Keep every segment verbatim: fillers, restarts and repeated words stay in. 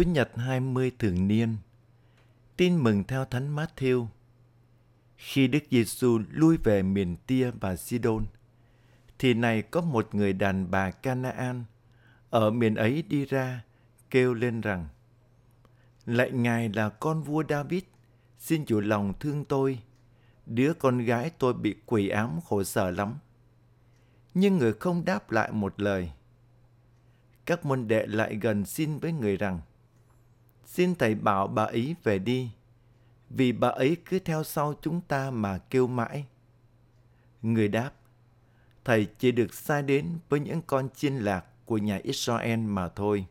Chúa Nhật hai mươi thường niên. Tin mừng theo Thánh Mát-thiêu. Khi Đức Giê-xu lui về miền Tia và Si-đôn, thì này có một người đàn bà Ca-na-an ở miền ấy đi ra, kêu lên rằng: Lạy Ngài là con vua Đa-vít, xin chủ lòng thương tôi, đứa con gái tôi bị quỷ ám khổ sở lắm. Nhưng người không đáp lại một lời. Các môn đệ lại gần xin với người rằng: Xin thầy bảo bà ấy về đi, vì bà ấy cứ theo sau chúng ta mà kêu mãi. Người đáp: Thầy chỉ được sai đến với những con chiên lạc của nhà Israel mà thôi.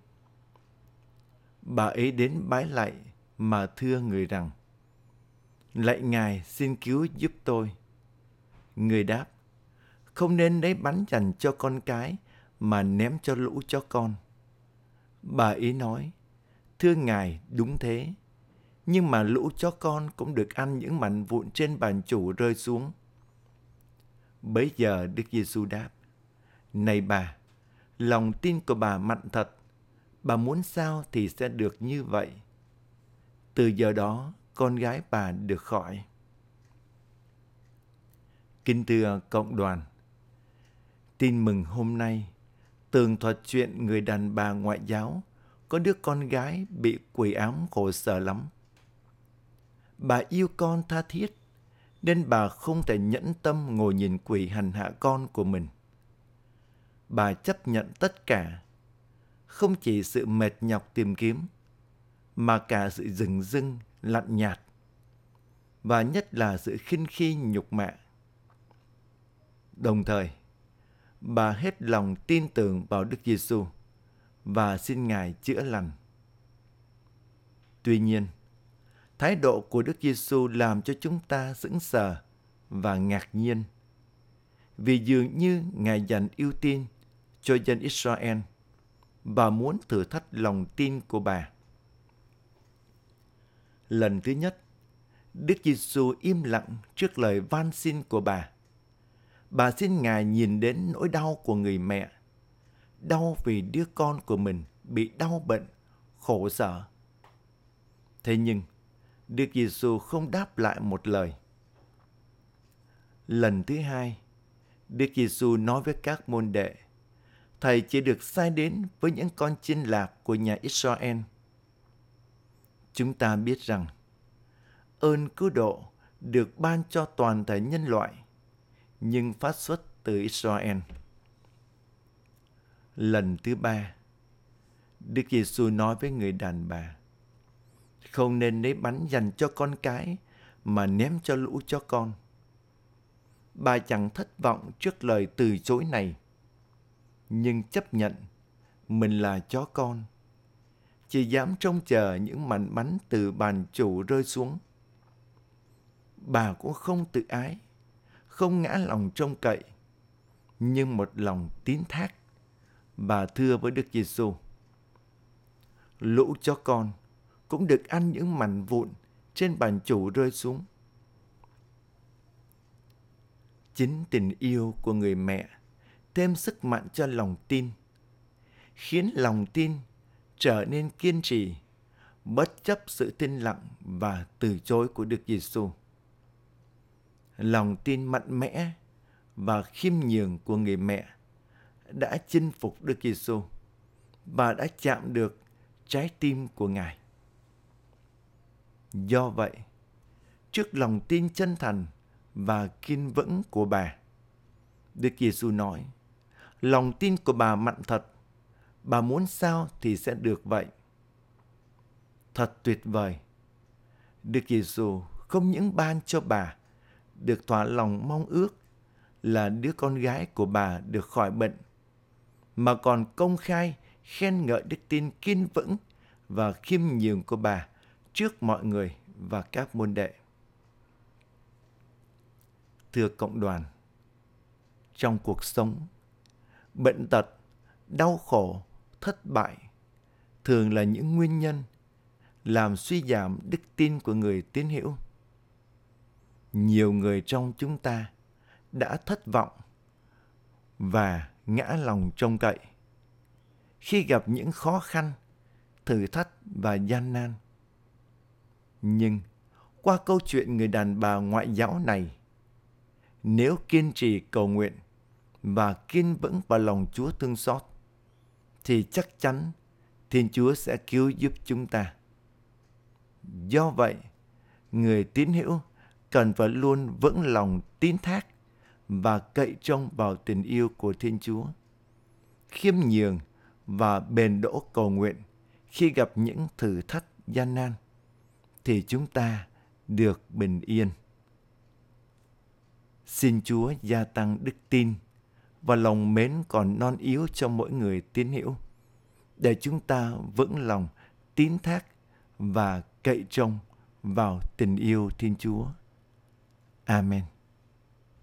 Bà ấy đến bái lạy mà thưa người rằng: Lạy Ngài, xin cứu giúp tôi. Người đáp: Không nên lấy bánh dành cho con cái mà ném cho lũ chó con. Bà ấy nói: Thưa Ngài, đúng thế, nhưng mà lũ chó con cũng được ăn những mảnh vụn trên bàn chủ rơi xuống. Bấy giờ Đức Giê-xu đáp: Này bà, lòng tin của bà mạnh thật, bà muốn sao thì sẽ được như vậy. Từ giờ đó, con gái bà được khỏi. Kính thưa cộng đoàn, tin mừng hôm nay tường thuật chuyện người đàn bà ngoại giáo có đứa con gái bị quỷ ám khổ sở lắm. Bà yêu con tha thiết nên bà không thể nhẫn tâm ngồi nhìn quỷ hành hạ con của mình. Bà chấp nhận tất cả, không chỉ sự mệt nhọc tìm kiếm mà cả sự dửng dưng, lạnh nhạt và nhất là sự khinh khi nhục mạ. Đồng thời, bà hết lòng tin tưởng vào Đức Giê-xu và xin Ngài chữa lành. Tuy nhiên, thái độ của Đức Giê-xu làm cho chúng ta sững sờ và ngạc nhiên, vì dường như Ngài dành ưu tiên cho dân Israel và muốn thử thách lòng tin của bà. Lần thứ nhất, Đức Giê-xu im lặng trước lời van xin của bà. Bà xin Ngài nhìn đến nỗi đau của người mẹ, đau vì đứa con của mình bị đau bệnh, khổ sở. Thế nhưng, Đức Giê-xu không đáp lại một lời. Lần thứ hai, Đức Giê-xu nói với các môn đệ: Thầy chỉ được sai đến với những con chiên lạc của nhà Israel. Chúng ta biết rằng, ơn cứu độ được ban cho toàn thể nhân loại, nhưng phát xuất từ Israel. Lần thứ ba, Đức Giê-xu nói với người đàn bà: Không nên lấy bánh dành cho con cái mà ném cho lũ chó con. Bà chẳng thất vọng trước lời từ chối này, nhưng chấp nhận mình là chó con, chỉ dám trông chờ những mảnh bánh từ bàn chủ rơi xuống. Bà cũng không tự ái, không ngã lòng trông cậy, nhưng một lòng tín thác. Bà thưa với Đức Giê-xu: Lũ chó con cũng được ăn những mảnh vụn trên bàn chủ rơi xuống. Chính tình yêu của người mẹ thêm sức mạnh cho lòng tin, khiến lòng tin trở nên kiên trì, bất chấp sự thinh lặng và từ chối của Đức Giê-xu. Lòng tin mạnh mẽ và khiêm nhường của người mẹ đã chinh phục Đức Giê-xu và đã chạm được trái tim của Ngài. Do vậy, trước lòng tin chân thành và kiên vững của bà, Đức Giê-xu nói: Lòng tin của bà mạnh thật, bà muốn sao thì sẽ được vậy. Thật tuyệt vời, Đức Giê-xu không những ban cho bà được thỏa lòng mong ước là đứa con gái của bà được khỏi bệnh, mà còn công khai khen ngợi đức tin kiên vững và khiêm nhường của bà trước mọi người và các môn đệ. Thưa cộng đoàn, trong cuộc sống, bệnh tật, đau khổ, thất bại thường là những nguyên nhân làm suy giảm đức tin của người tín hữu. Nhiều người trong chúng ta đã thất vọng và ngã lòng trông cậy. Khi gặp những khó khăn, thử thách và gian nan. Nhưng qua câu chuyện người đàn bà ngoại giáo này, nếu kiên trì cầu nguyện và kiên vững vào lòng Chúa thương xót, thì chắc chắn Thiên Chúa sẽ cứu giúp chúng ta. Do vậy, người tín hữu cần phải luôn vững lòng tín thác và cậy trông vào tình yêu của Thiên Chúa, khiêm nhường và bền đỗ cầu nguyện khi gặp những thử thách gian nan, thì chúng ta được bình yên. Xin Chúa gia tăng đức tin và lòng mến còn non yếu cho mỗi người tín hữu, để chúng ta vững lòng tín thác và cậy trông vào tình yêu Thiên Chúa. Amen.